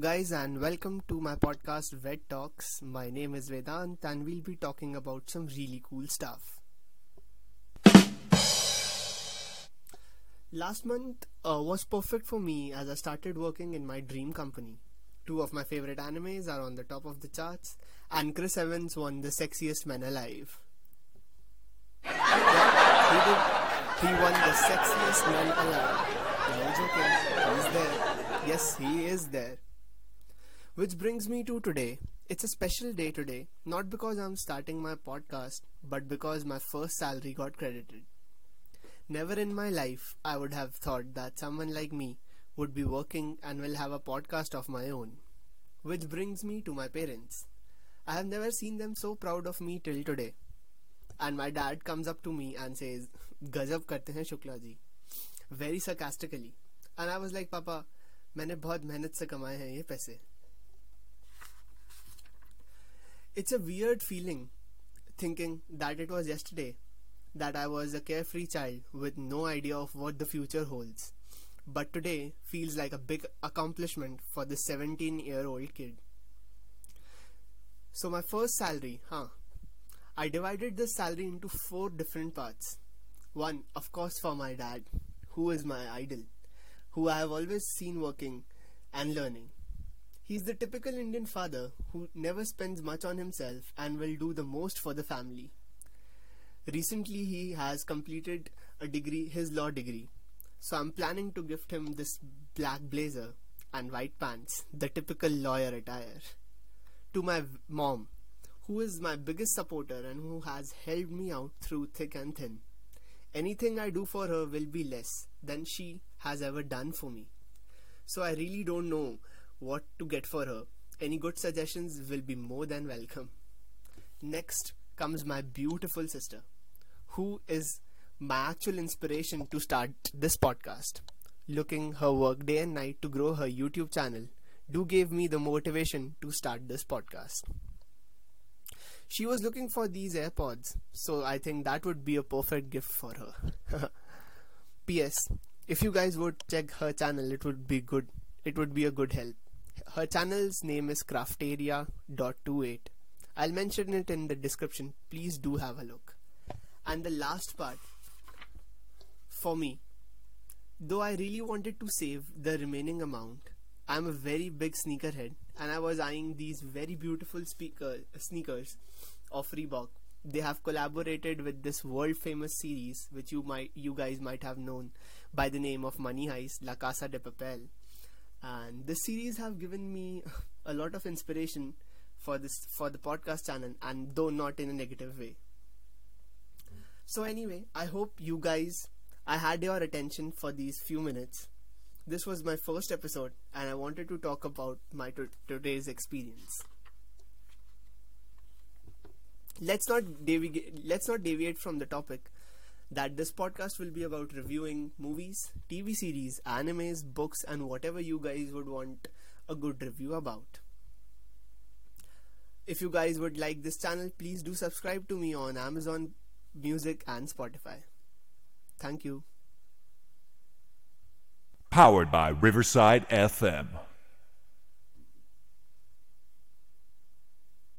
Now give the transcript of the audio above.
guys, and welcome to my podcast Ved Talks. My name is Vedant and we'll be talking about some really cool stuff. Last month was perfect for me as I started working in my dream company. Two of my favorite animes are on the top of the charts and Chris Evans won the sexiest man alive. He won the sexiest man alive. No joking, he's there. Yes, he is there. Which brings me to today. It's a special day today, not because I'm starting my podcast, but because my first salary got credited. Never in my life I would have thought that someone like me would be working and will have a podcast of my own. Which brings me to my parents. I have never seen them so proud of me till today. And my dad comes up to me and says, "Gajab karte hain Shukla ji," very sarcastically. And I was like, "Papa, मैंने बहुत मेहनत से कमाए हैं ये पैसे." It's a weird feeling thinking that it was yesterday that I was a carefree child with no idea of what the future holds. But today feels like a big accomplishment for the 17-year-old kid. So my first salary, I divided this salary into four different parts. One, of course, for my dad, who is my idol, who I have always seen working and learning. He's the typical Indian father who never spends much on himself and will do the most for the family. Recently he has completed a degree, his law degree, so I'm planning to gift him this black blazer and white pants, the typical lawyer attire. To my mom, who is my biggest supporter and who has helped me out through thick and thin. Anything I do for her will be less than she has ever done for me. So I really don't know what to get for her. Any good suggestions will be more than welcome. Next comes my beautiful sister, who is my actual inspiration to start this podcast. Looking her work day and night to grow her YouTube channel do gave me the motivation to start this podcast. She was looking for these AirPods, so I think that would be a perfect gift for her. P.S. If you guys would check her channel, it would be good. It would be a good help. Her channel's name is crafteria.2848. I'll mention it in the description. Please do have a look. And the last part, for me, though I really wanted to save the remaining amount, I'm a very big sneakerhead and I was eyeing these very beautiful sneakers of Reebok. They have collaborated with this world famous series which you guys might have known by the name of Money Heist, La Casa de Papel, and this series have given me a lot of inspiration for the podcast channel, and though not in a negative way. So anyway, I hope you guys, I had your attention for these few minutes. This was my first episode and I wanted to talk about my today's experience. Let's not deviate from the topic that this podcast will be about, reviewing movies, TV series, animes, books, and whatever you guys would want a good review about. If you guys would like this channel, please do subscribe to me on Amazon Music and Spotify. Thank you. Powered by Riverside FM.